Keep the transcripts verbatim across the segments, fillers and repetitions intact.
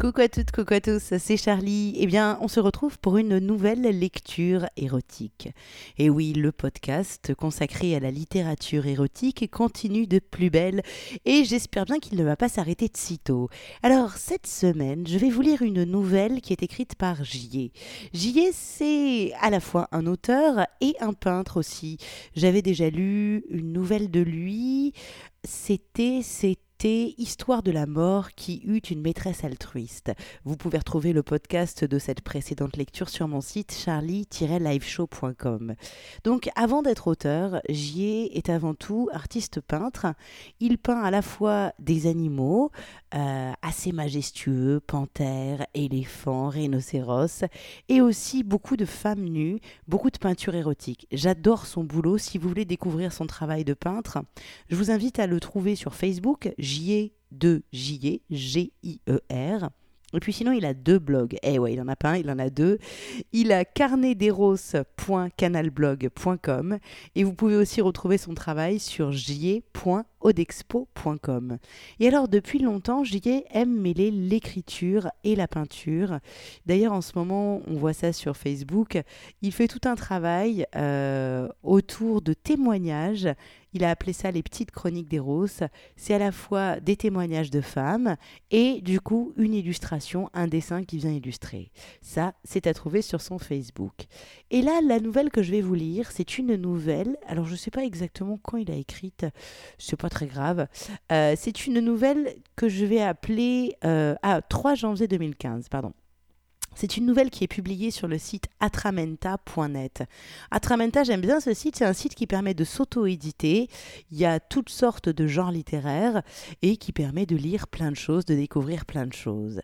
Coucou à toutes, coucou à tous, c'est Charlie. Eh bien, on se retrouve pour une nouvelle lecture érotique. Et oui, le podcast consacré à la littérature érotique continue de plus belle et j'espère bien qu'il ne va pas s'arrêter de sitôt. Alors, cette semaine, je vais vous lire une nouvelle qui est écrite par J E J E c'est à la fois un auteur et un peintre aussi. J'avais déjà lu une nouvelle de lui, c'était... c'était C'était Histoire de la mort qui eut une maîtresse altruiste. Vous pouvez retrouver le podcast de cette précédente lecture sur mon site charlie tiret live show point com. Donc avant d'être auteur, Gier est avant tout artiste peintre. Il peint à la fois des animaux euh, assez majestueux, panthères, éléphants, rhinocéros, et aussi beaucoup de femmes nues, beaucoup de peintures érotiques. J'adore son boulot. Si vous voulez découvrir son travail de peintre, je vous invite à le trouver sur Facebook, J E de J E, G I E R. Et puis sinon, il a deux blogs. Eh ouais, il en a pas un, il en a deux. Il a carnet des roses point canal blog point com et vous pouvez aussi retrouver son travail sur J E point Audexpo point com. Et alors, depuis longtemps, J E aime mêler l'écriture et la peinture. D'ailleurs, en ce moment, on voit ça sur Facebook. Il fait tout un travail euh, autour de témoignages. Il a appelé ça les petites chroniques des roses. C'est à la fois des témoignages de femmes et du coup une illustration, un dessin qui vient illustrer. Ça, c'est à trouver sur son Facebook. Et là, la nouvelle que je vais vous lire, c'est une nouvelle. Alors, je ne sais pas exactement quand il a écrite. C'est pas très grave. Euh, c'est une nouvelle que je vais appeler euh, ah, trois janvier deux mille quinze, pardon. C'est une nouvelle qui est publiée sur le site Atramenta point net. Atramenta, j'aime bien ce site, c'est un site qui permet de s'auto-éditer. Il y a toutes sortes de genres littéraires et qui permet de lire plein de choses, de découvrir plein de choses.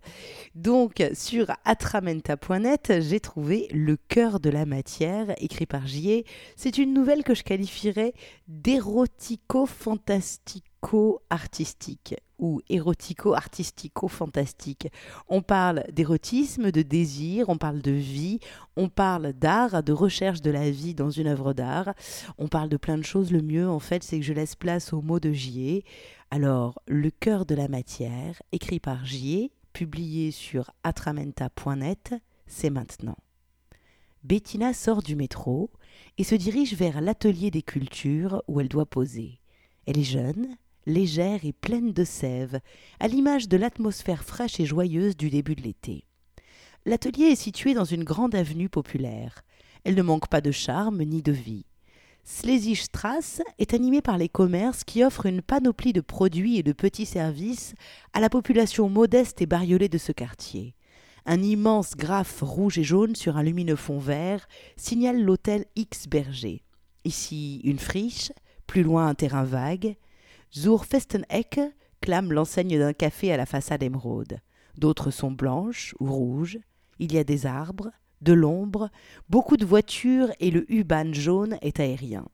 Donc, sur Atramenta point net, j'ai trouvé Le cœur de la matière, écrit par J E C'est une nouvelle que je qualifierais d'érotico-fantastique. Artistique ou érotico-artistico-fantastique. On parle d'érotisme, de désir, on parle de vie, on parle d'art, de recherche de la vie dans une œuvre d'art. On parle de plein de choses. Le mieux, en fait, c'est que je laisse place aux mots de J E Alors, Le cœur de la matière, écrit par J E publié sur Atramenta point net, c'est maintenant. Bettina sort du métro et se dirige vers l'atelier des cultures où elle doit poser. Elle est jeune, légère et pleine de sève, à l'image de l'atmosphère fraîche et joyeuse du début de l'été. L'atelier est situé dans une grande avenue populaire. Elle ne manque pas de charme ni de vie. Schlesischstrasse est animée par les commerces qui offrent une panoplie de produits et de petits services à la population modeste et bariolée de ce quartier. Un immense graphe rouge et jaune sur un lumineux fond vert signale l'hôtel X-Berger. Ici, une friche, plus loin un terrain vague. Zur Festenecke clame l'enseigne d'un café à la façade émeraude. D'autres sont blanches ou rouges. Il y a des arbres, de l'ombre, beaucoup de voitures et le U-Bahn jaune est aérien.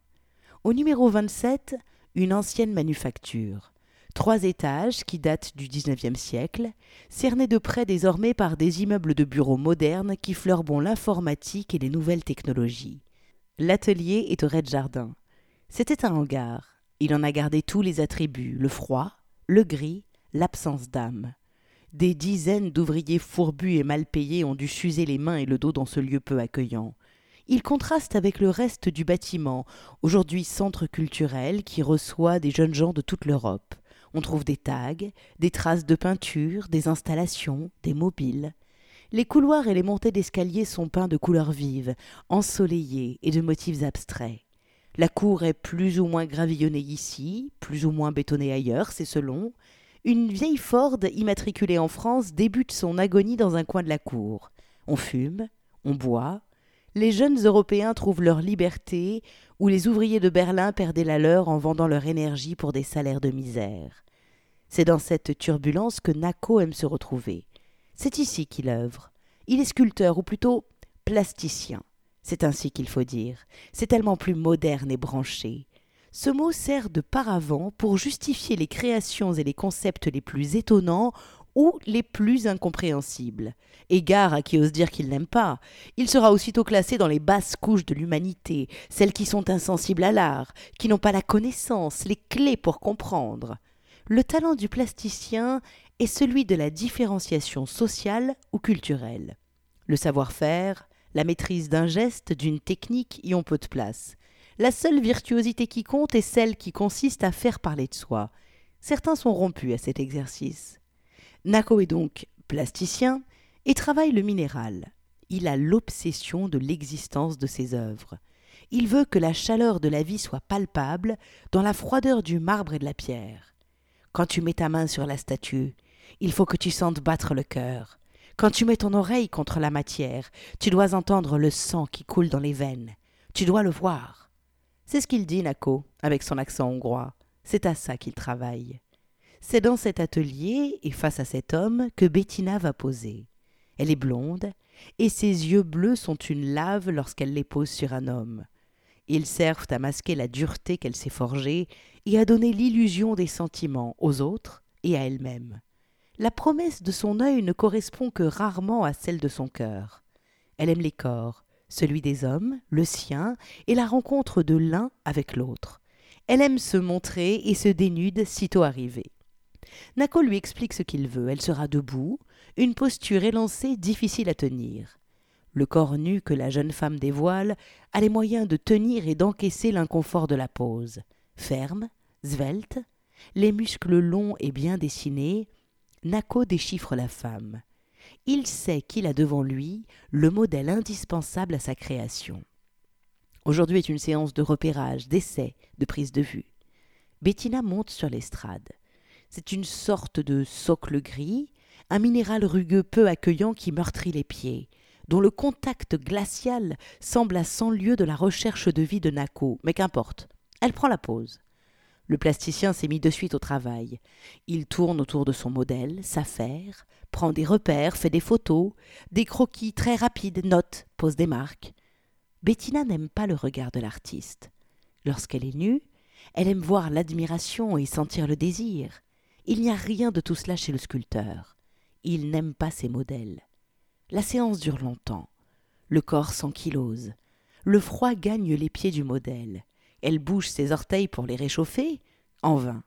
Au numéro vingt-sept, une ancienne manufacture. Trois étages qui datent du dix-neuvième siècle, cernés de près désormais par des immeubles de bureaux modernes qui fleurbont l'informatique et les nouvelles technologies. L'atelier est au rez-de-jardin. C'était un hangar. Il en a gardé tous les attributs, le froid, le gris, l'absence d'âme. Des dizaines d'ouvriers fourbus et mal payés ont dû s'user les mains et le dos dans ce lieu peu accueillant. Il contraste avec le reste du bâtiment, aujourd'hui centre culturel qui reçoit des jeunes gens de toute l'Europe. On trouve des tags, des traces de peinture, des installations, des mobiles. Les couloirs et les montées d'escalier sont peints de couleurs vives, ensoleillés et de motifs abstraits. La cour est plus ou moins gravillonnée ici, plus ou moins bétonnée ailleurs, c'est selon. Une vieille Ford immatriculée en France débute son agonie dans un coin de la cour. On fume, on boit. Les jeunes Européens trouvent leur liberté, où les ouvriers de Berlin perdaient la leur en vendant leur énergie pour des salaires de misère. C'est dans cette turbulence que Nako aime se retrouver. C'est ici qu'il œuvre. Il est sculpteur, ou plutôt plasticien. C'est ainsi qu'il faut dire. C'est tellement plus moderne et branché. Ce mot sert de paravent pour justifier les créations et les concepts les plus étonnants ou les plus incompréhensibles. Égard à qui ose dire qu'il n'aime pas. Il sera aussitôt classé dans les basses couches de l'humanité, celles qui sont insensibles à l'art, qui n'ont pas la connaissance, les clés pour comprendre. Le talent du plasticien est celui de la différenciation sociale ou culturelle. Le savoir-faire, la maîtrise d'un geste, d'une technique y ont peu de place. La seule virtuosité qui compte est celle qui consiste à faire parler de soi. Certains sont rompus à cet exercice. Nako est donc plasticien et travaille le minéral. Il a l'obsession de l'existence de ses œuvres. Il veut que la chaleur de la vie soit palpable dans la froideur du marbre et de la pierre. Quand tu mets ta main sur la statue, il faut que tu sentes battre le cœur. Quand tu mets ton oreille contre la matière, tu dois entendre le sang qui coule dans les veines. Tu dois le voir. C'est ce qu'il dit, Nako, avec son accent hongrois. C'est à ça qu'il travaille. C'est dans cet atelier et face à cet homme que Bettina va poser. Elle est blonde et ses yeux bleus sont une lave lorsqu'elle les pose sur un homme. Ils servent à masquer la dureté qu'elle s'est forgée et à donner l'illusion des sentiments aux autres et à elle-même. La promesse de son œil ne correspond que rarement à celle de son cœur. Elle aime les corps, celui des hommes, le sien, et la rencontre de l'un avec l'autre. Elle aime se montrer et se dénude sitôt arrivée. Nako lui explique ce qu'il veut. Elle sera debout, une posture élancée difficile à tenir. Le corps nu que la jeune femme dévoile a les moyens de tenir et d'encaisser l'inconfort de la pose. Ferme, svelte, les muscles longs et bien dessinés, Nako déchiffre la femme. Il sait qu'il a devant lui le modèle indispensable à sa création. Aujourd'hui est une séance de repérage, d'essai, de prise de vue. Bettina monte sur l'estrade. C'est une sorte de socle gris, un minéral rugueux peu accueillant qui meurtrit les pieds, dont le contact glacial semble à cent lieues de la recherche de vie de Nako. Mais qu'importe, elle prend la pose. Le plasticien s'est mis de suite au travail. Il tourne autour de son modèle, s'affaire, prend des repères, fait des photos, des croquis très rapides, note, pose des marques. Bettina n'aime pas le regard de l'artiste. Lorsqu'elle est nue, elle aime voir l'admiration et sentir le désir. Il n'y a rien de tout cela chez le sculpteur. Il n'aime pas ses modèles. La séance dure longtemps. Le corps s'ankylose. Le froid gagne les pieds du modèle. Elle bouge ses orteils pour les réchauffer, en vain.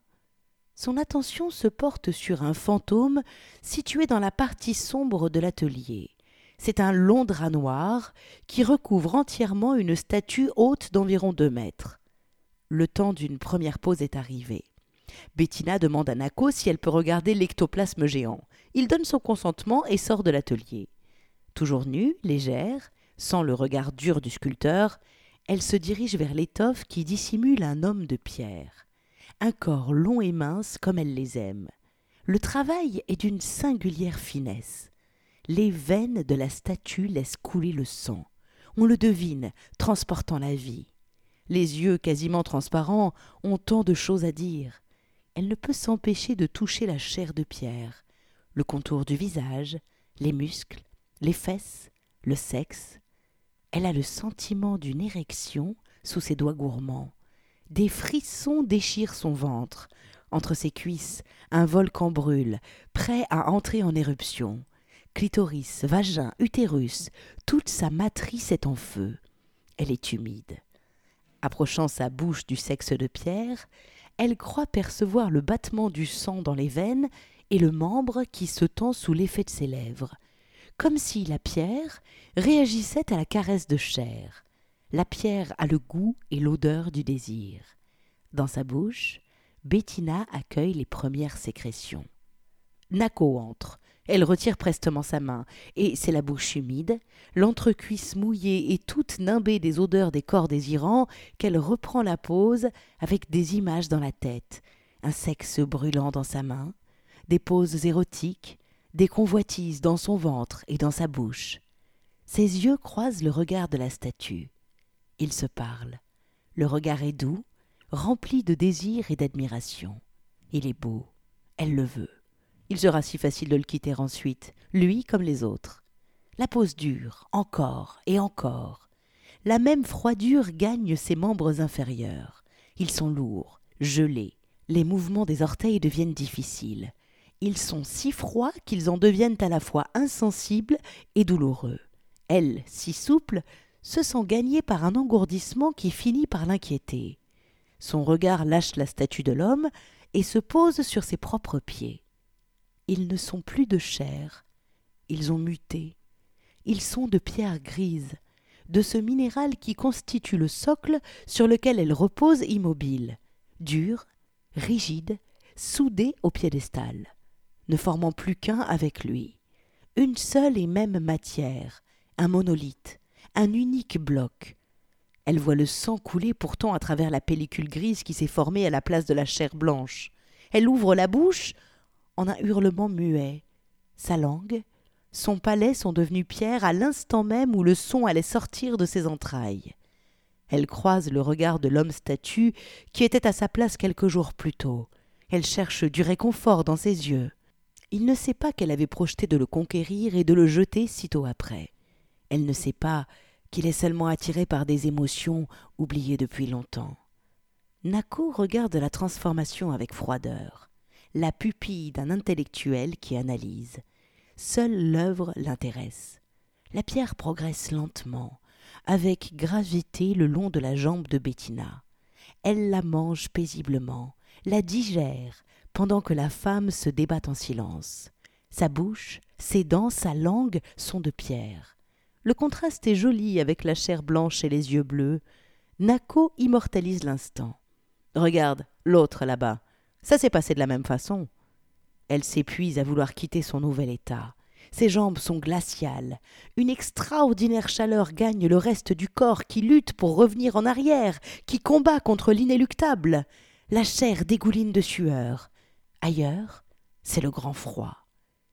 Son attention se porte sur un fantôme situé dans la partie sombre de l'atelier. C'est un long drap noir qui recouvre entièrement une statue haute d'environ deux mètres. Le temps d'une première pause est arrivé. Bettina demande à Nako si elle peut regarder l'ectoplasme géant. Il donne son consentement et sort de l'atelier. Toujours nue, légère, sans le regard dur du sculpteur, elle se dirige vers l'étoffe qui dissimule un homme de pierre. Un corps long et mince comme elle les aime. Le travail est d'une singulière finesse. Les veines de la statue laissent couler le sang. On le devine, transportant la vie. Les yeux quasiment transparents ont tant de choses à dire. Elle ne peut s'empêcher de toucher la chair de pierre, le contour du visage, les muscles, les fesses, le sexe. Elle a le sentiment d'une érection sous ses doigts gourmands. Des frissons déchirent son ventre. Entre ses cuisses, un volcan brûle, prêt à entrer en éruption. Clitoris, vagin, utérus, toute sa matrice est en feu. Elle est humide. Approchant sa bouche du sexe de pierre, elle croit percevoir le battement du sang dans les veines et le membre qui se tend sous l'effet de ses lèvres. Comme si la pierre réagissait à la caresse de chair. La pierre a le goût et l'odeur du désir. Dans sa bouche, Bettina accueille les premières sécrétions. Nako entre. Elle retire prestement sa main, et c'est la bouche humide, l'entrecuisse mouillée et toute nimbée des odeurs des corps désirants qu'elle reprend la pose avec des images dans la tête. Un sexe brûlant dans sa main, des poses érotiques, des convoitises dans son ventre et dans sa bouche. Ses yeux croisent le regard de la statue. Ils se parlent. Le regard est doux, rempli de désir et d'admiration. Il est beau. Elle le veut. Il sera si facile de le quitter ensuite, lui comme les autres. La pose dure, encore et encore. La même froidure gagne ses membres inférieurs. Ils sont lourds, gelés. Les mouvements des orteils deviennent difficiles. Ils sont si froids qu'ils en deviennent à la fois insensibles et douloureux. Elle, si souple, se sent gagnée par un engourdissement qui finit par l'inquiéter. Son regard lâche la statue de l'homme et se pose sur ses propres pieds. Ils ne sont plus de chair, ils ont muté, ils sont de pierre grise, de ce minéral qui constitue le socle sur lequel elle repose immobile, dure, rigide, soudée au piédestal, ne formant plus qu'un avec lui, une seule et même matière, un monolithe, un unique bloc. Elle voit le sang couler pourtant à travers la pellicule grise qui s'est formée à la place de la chair blanche. Elle ouvre la bouche en un hurlement muet. Sa langue, son palais sont devenus pierre à l'instant même où le son allait sortir de ses entrailles. Elle croise le regard de l'homme-statue qui était à sa place quelques jours plus tôt. Elle cherche du réconfort dans ses yeux. Il ne sait pas qu'elle avait projeté de le conquérir et de le jeter sitôt après. Elle ne sait pas qu'il est seulement attiré par des émotions oubliées depuis longtemps. Nako regarde la transformation avec froideur, la pupille d'un intellectuel qui analyse. Seule l'œuvre l'intéresse. La pierre progresse lentement, avec gravité le long de la jambe de Bettina. Elle la mange paisiblement, la digère, pendant que la femme se débat en silence. Sa bouche, ses dents, sa langue sont de pierre. Le contraste est joli avec la chair blanche et les yeux bleus. Nako immortalise l'instant. « Regarde, l'autre là-bas. Ça s'est passé de la même façon. » Elle s'épuise à vouloir quitter son nouvel état. Ses jambes sont glaciales. Une extraordinaire chaleur gagne le reste du corps qui lutte pour revenir en arrière, qui combat contre l'inéluctable. La chair dégouline de sueur. Ailleurs, c'est le grand froid.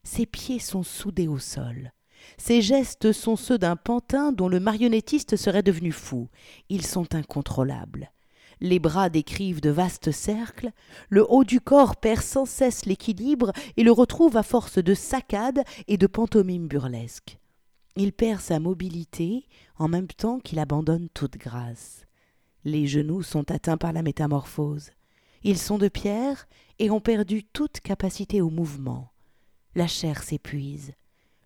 Ses pieds sont soudés au sol. Ses gestes sont ceux d'un pantin dont le marionnettiste serait devenu fou. Ils sont incontrôlables. Les bras décrivent de vastes cercles, le haut du corps perd sans cesse l'équilibre et le retrouve à force de saccades et de pantomimes burlesques. Il perd sa mobilité en même temps qu'il abandonne toute grâce. Les genoux sont atteints par la métamorphose. Ils sont de pierre et ont perdu toute capacité au mouvement. La chair s'épuise.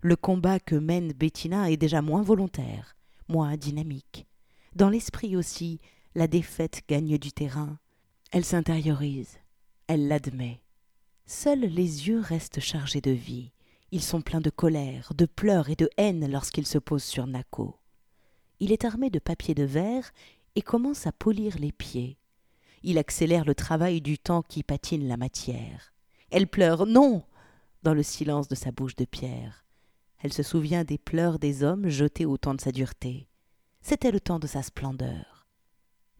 Le combat que mène Bettina est déjà moins volontaire, moins dynamique. Dans l'esprit aussi, la défaite gagne du terrain. Elle s'intériorise, elle l'admet. Seuls les yeux restent chargés de vie. Ils sont pleins de colère, de pleurs et de haine lorsqu'ils se posent sur Nako. Il est armé de papier de verre et commence à polir les pieds. Il accélère le travail du temps qui patine la matière. Elle pleure « Non !» dans le silence de sa bouche de pierre. Elle se souvient des pleurs des hommes jetés au temps de sa dureté. C'était le temps de sa splendeur.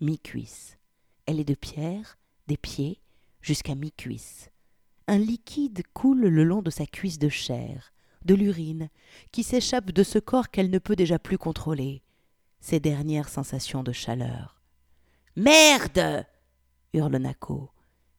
Mi-cuisse. Elle est de pierre, des pieds, jusqu'à mi-cuisse. Un liquide coule le long de sa cuisse de chair, de l'urine, qui s'échappe de ce corps qu'elle ne peut déjà plus contrôler. Ses dernières sensations de chaleur. « Merde !» hurle Nako.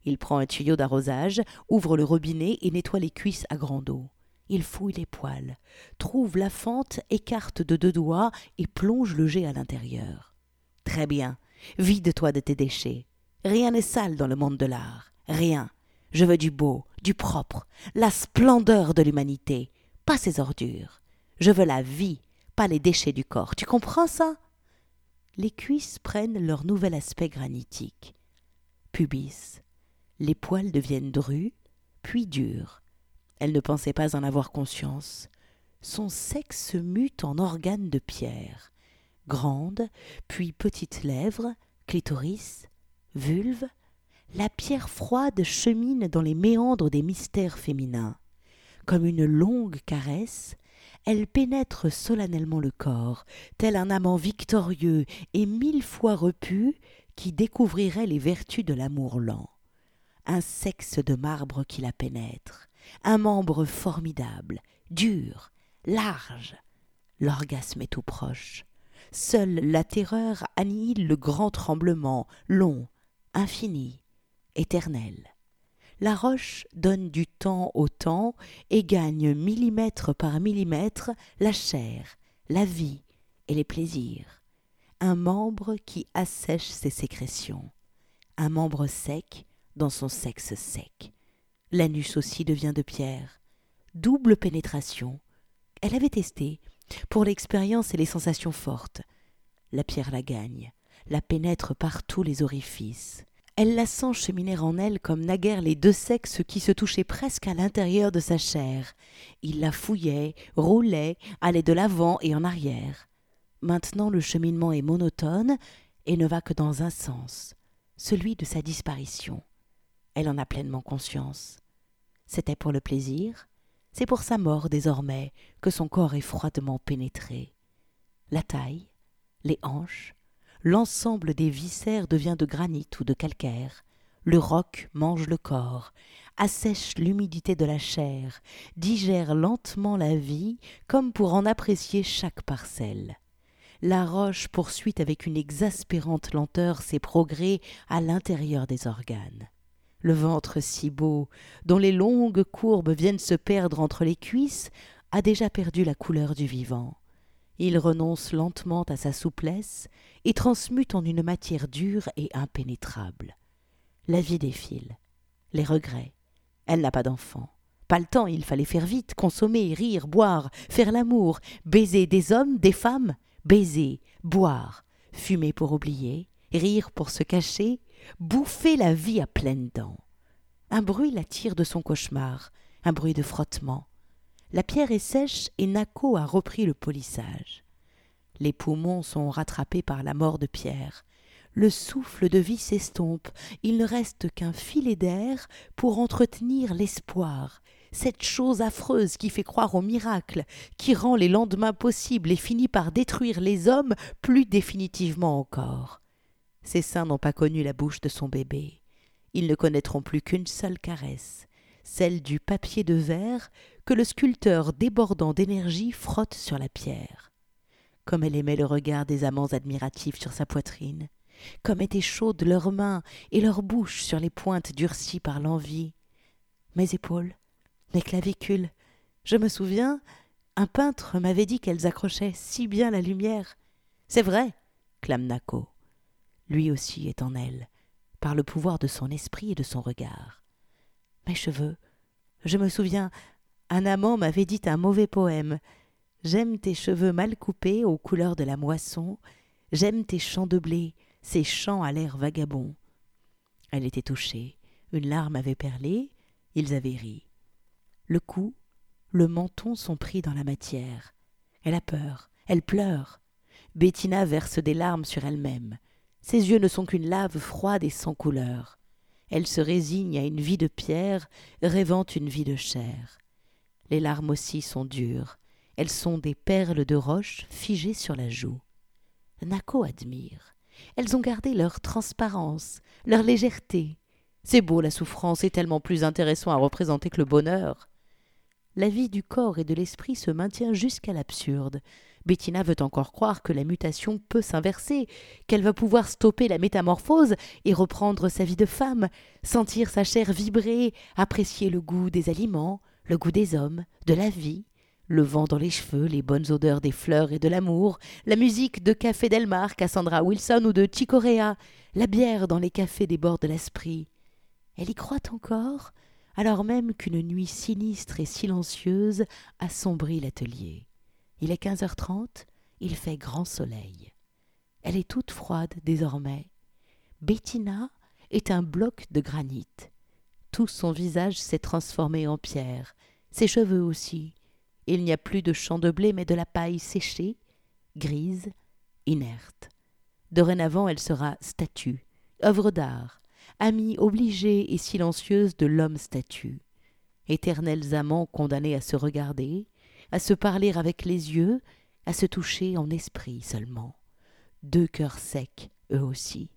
Il prend un tuyau d'arrosage, ouvre le robinet et nettoie les cuisses à grande eau. Il fouille les poils, trouve la fente, écarte de deux doigts et plonge le jet à l'intérieur. « Très bien, vide-toi de tes déchets. Rien n'est sale dans le monde de l'art. Rien. Je veux du beau, du propre, la splendeur de l'humanité, pas ses ordures. Je veux la vie, pas les déchets du corps. Tu comprends ça ?» Les cuisses prennent leur nouvel aspect granitique. Pubis. Les poils deviennent drus, puis durs. Elle ne pensait pas en avoir conscience. Son sexe se mute en organe de pierre. Grande, puis petites lèvres, clitoris, vulve, la pierre froide chemine dans les méandres des mystères féminins. Comme une longue caresse, elle pénètre solennellement le corps, tel un amant victorieux et mille fois repu qui découvrirait les vertus de l'amour lent. Un sexe de marbre qui la pénètre. Un membre formidable, dur, large. L'orgasme est tout proche. Seule la terreur annihile le grand tremblement, long, infini, éternel. La roche donne du temps au temps et gagne millimètre par millimètre la chair, la vie et les plaisirs. Un membre qui assèche ses sécrétions. Un membre sec dans son sexe sec. L'anus aussi devient de pierre. Double pénétration. Elle avait testé, pour l'expérience et les sensations fortes. La pierre la gagne, la pénètre par tous les orifices. Elle la sent cheminer en elle comme naguère les deux sexes qui se touchaient presque à l'intérieur de sa chair. Il la fouillait, roulait, allait de l'avant et en arrière. Maintenant le cheminement est monotone et ne va que dans un sens, celui de sa disparition. Elle en a pleinement conscience. C'était pour le plaisir, c'est pour sa mort désormais que son corps est froidement pénétré. La taille, les hanches, l'ensemble des viscères devient de granit ou de calcaire. Le roc mange le corps, assèche l'humidité de la chair, digère lentement la vie comme pour en apprécier chaque parcelle. La roche poursuit avec une exaspérante lenteur ses progrès à l'intérieur des organes. Le ventre si beau, dont les longues courbes viennent se perdre entre les cuisses, a déjà perdu la couleur du vivant. Il renonce lentement à sa souplesse et transmute en une matière dure et impénétrable. La vie défile. Les regrets. Elle n'a pas d'enfant. Pas le temps, il fallait faire vite, consommer, rire, boire, faire l'amour, baiser des hommes, des femmes, baiser, boire, fumer pour oublier, rire pour se cacher, bouffer la vie à pleines dents. Un bruit l'attire de son cauchemar, un bruit de frottement. La pierre est sèche et Naco a repris le polissage. Les poumons sont rattrapés par la mort de Pierre. Le souffle de vie s'estompe, il ne reste qu'un filet d'air pour entretenir l'espoir, cette chose affreuse qui fait croire au miracle, qui rend les lendemains possibles et finit par détruire les hommes plus définitivement encore. Ses seins n'ont pas connu la bouche de son bébé. Ils ne connaîtront plus qu'une seule caresse, celle du papier de verre que le sculpteur débordant d'énergie frotte sur la pierre. Comme elle aimait le regard des amants admiratifs sur sa poitrine, comme étaient chaudes leurs mains et leurs bouches sur les pointes durcies par l'envie. Mes épaules, mes clavicules, je me souviens, un peintre m'avait dit qu'elles accrochaient si bien la lumière. « C'est vrai !» clame Naco. Lui aussi est en elle, par le pouvoir de son esprit et de son regard. Mes cheveux, je me souviens, un amant m'avait dit un mauvais poème. J'aime tes cheveux mal coupés aux couleurs de la moisson, j'aime tes champs de blé, ces champs à l'air vagabond. Elle était touchée, une larme avait perlé, ils avaient ri. Le cou, le menton sont pris dans la matière. Elle a peur, elle pleure. Bettina verse des larmes sur elle-même. Ses yeux ne sont qu'une lave froide et sans couleur. Elle se résigne à une vie de pierre, rêvant une vie de chair. Les larmes aussi sont dures. Elles sont des perles de roche figées sur la joue. Naco admire. Elles ont gardé leur transparence, leur légèreté. C'est beau, la souffrance est tellement plus intéressant à représenter que le bonheur. La vie du corps et de l'esprit se maintient jusqu'à l'absurde. Bettina veut encore croire que la mutation peut s'inverser, qu'elle va pouvoir stopper la métamorphose et reprendre sa vie de femme, sentir sa chair vibrer, apprécier le goût des aliments, le goût des hommes, de la vie, le vent dans les cheveux, les bonnes odeurs des fleurs et de l'amour, la musique de Café Delmar, Cassandra Wilson ou de Tichorea, la bière dans les cafés des bords de l'Esprit. Elle y croit encore, alors même qu'une nuit sinistre et silencieuse assombrit l'atelier. Il est quinze heures trente, il fait grand soleil. Elle est toute froide désormais. Bettina est un bloc de granit. Tout son visage s'est transformé en pierre, ses cheveux aussi. Il n'y a plus de champ de blé mais de la paille séchée, grise, inerte. Dorénavant, elle sera statue, œuvre d'art, amie obligée et silencieuse de l'homme-statue. Éternels amants condamnés à se regarder, à se parler avec les yeux, à se toucher en esprit seulement. Deux cœurs secs, eux aussi.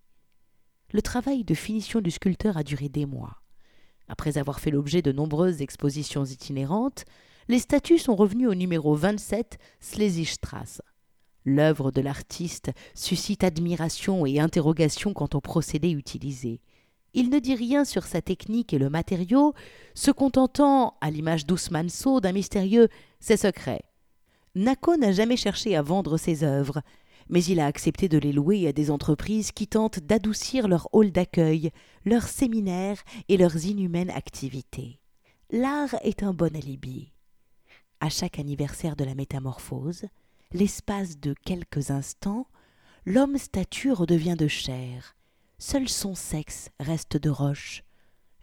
Le travail de finition du sculpteur a duré des mois. Après avoir fait l'objet de nombreuses expositions itinérantes, les statues sont revenues au numéro vingt-sept, Schlesischstrasse. L'œuvre de l'artiste suscite admiration et interrogation quant au procédé utilisé. Il ne dit rien sur sa technique et le matériau, se contentant, à l'image d'Ousmane Sow, d'un mystérieux « c'est secret ». Naco n'a jamais cherché à vendre ses œuvres, mais il a accepté de les louer à des entreprises qui tentent d'adoucir leur hall d'accueil, leurs séminaires et leurs inhumaines activités. L'art est un bon alibi. À chaque anniversaire de la métamorphose, l'espace de quelques instants, l'homme-statue redevient de chair. Seul son sexe reste de roche.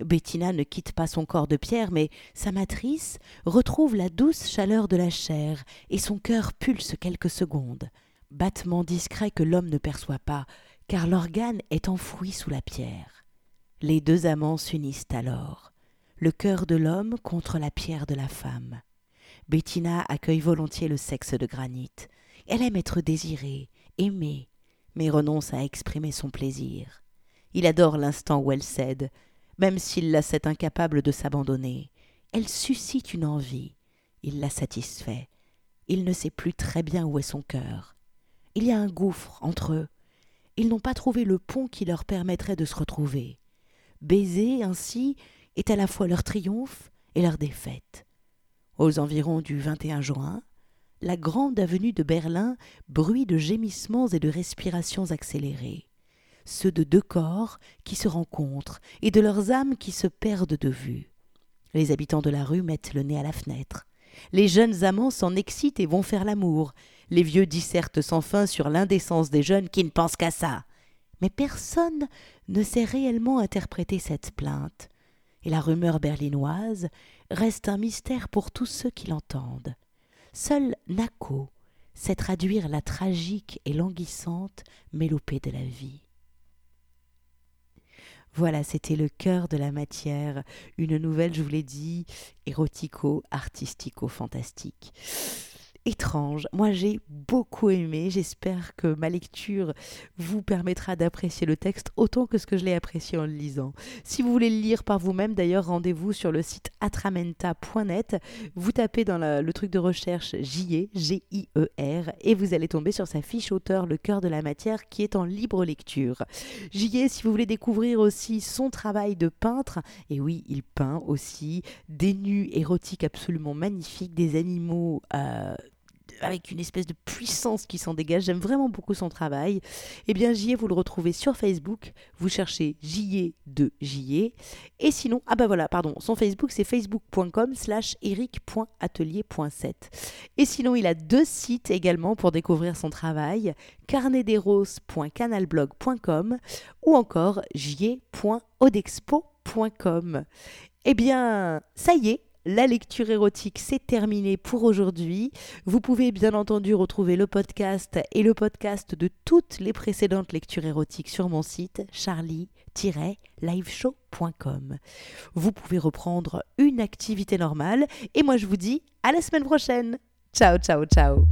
Bettina ne quitte pas son corps de pierre, mais sa matrice retrouve la douce chaleur de la chair et son cœur pulse quelques secondes. Battement discret que l'homme ne perçoit pas, car l'organe est enfoui sous la pierre. Les deux amants s'unissent alors, le cœur de l'homme contre la pierre de la femme. Bettina accueille volontiers le sexe de granit. Elle aime être désirée, aimée, mais renonce à exprimer son plaisir. Il adore l'instant où elle cède, même s'il la sait incapable de s'abandonner. Elle suscite une envie. Il la satisfait. Il ne sait plus très bien où est son cœur. Il y a un gouffre entre eux. Ils n'ont pas trouvé le pont qui leur permettrait de se retrouver. Baiser, ainsi, est à la fois leur triomphe et leur défaite. Aux environs du vingt et un juin, la grande avenue de Berlin bruit de gémissements et de respirations accélérées. Ceux de deux corps qui se rencontrent et de leurs âmes qui se perdent de vue. Les habitants de la rue mettent le nez à la fenêtre. Les jeunes amants s'en excitent et vont faire l'amour. Les vieux dissertent sans fin sur l'indécence des jeunes qui ne pensent qu'à ça. Mais personne ne sait réellement interpréter cette plainte. Et la rumeur berlinoise reste un mystère pour tous ceux qui l'entendent. Seul Naco sait traduire la tragique et languissante mélopée de la vie. Voilà, c'était le cœur de la matière, une nouvelle, je vous l'ai dit, érotico-artistico-fantastique. Étrange, moi j'ai beaucoup aimé, j'espère que ma lecture vous permettra d'apprécier le texte autant que ce que je l'ai apprécié en le lisant. Si vous voulez le lire par vous-même, d'ailleurs rendez-vous sur le site atramenta point net, vous tapez dans la, le truc de recherche J E, G I E R, et vous allez tomber sur sa fiche auteur, le cœur de la matière, qui est en libre lecture. J E, si vous voulez découvrir aussi son travail de peintre, et oui, il peint aussi des nus érotiques absolument magnifiques, des animaux... Euh, avec une espèce de puissance qui s'en dégage, j'aime vraiment beaucoup son travail. Eh bien, J E, vous le retrouvez sur Facebook, vous cherchez J E de J E, et sinon, ah bah voilà, pardon, son Facebook c'est facebook point com slash eric point atelier point sept. Et sinon, il a deux sites également pour découvrir son travail, carnet des roses point canal blog point com ou encore j e point audexpo point com. Eh bien, ça y est, la lecture érotique, c'est terminé pour aujourd'hui. Vous pouvez bien entendu retrouver le podcast et le podcast de toutes les précédentes lectures érotiques sur mon site charlie tiret liveshow point com. Vous pouvez reprendre une activité normale et moi je vous dis à la semaine prochaine. Ciao, ciao, ciao.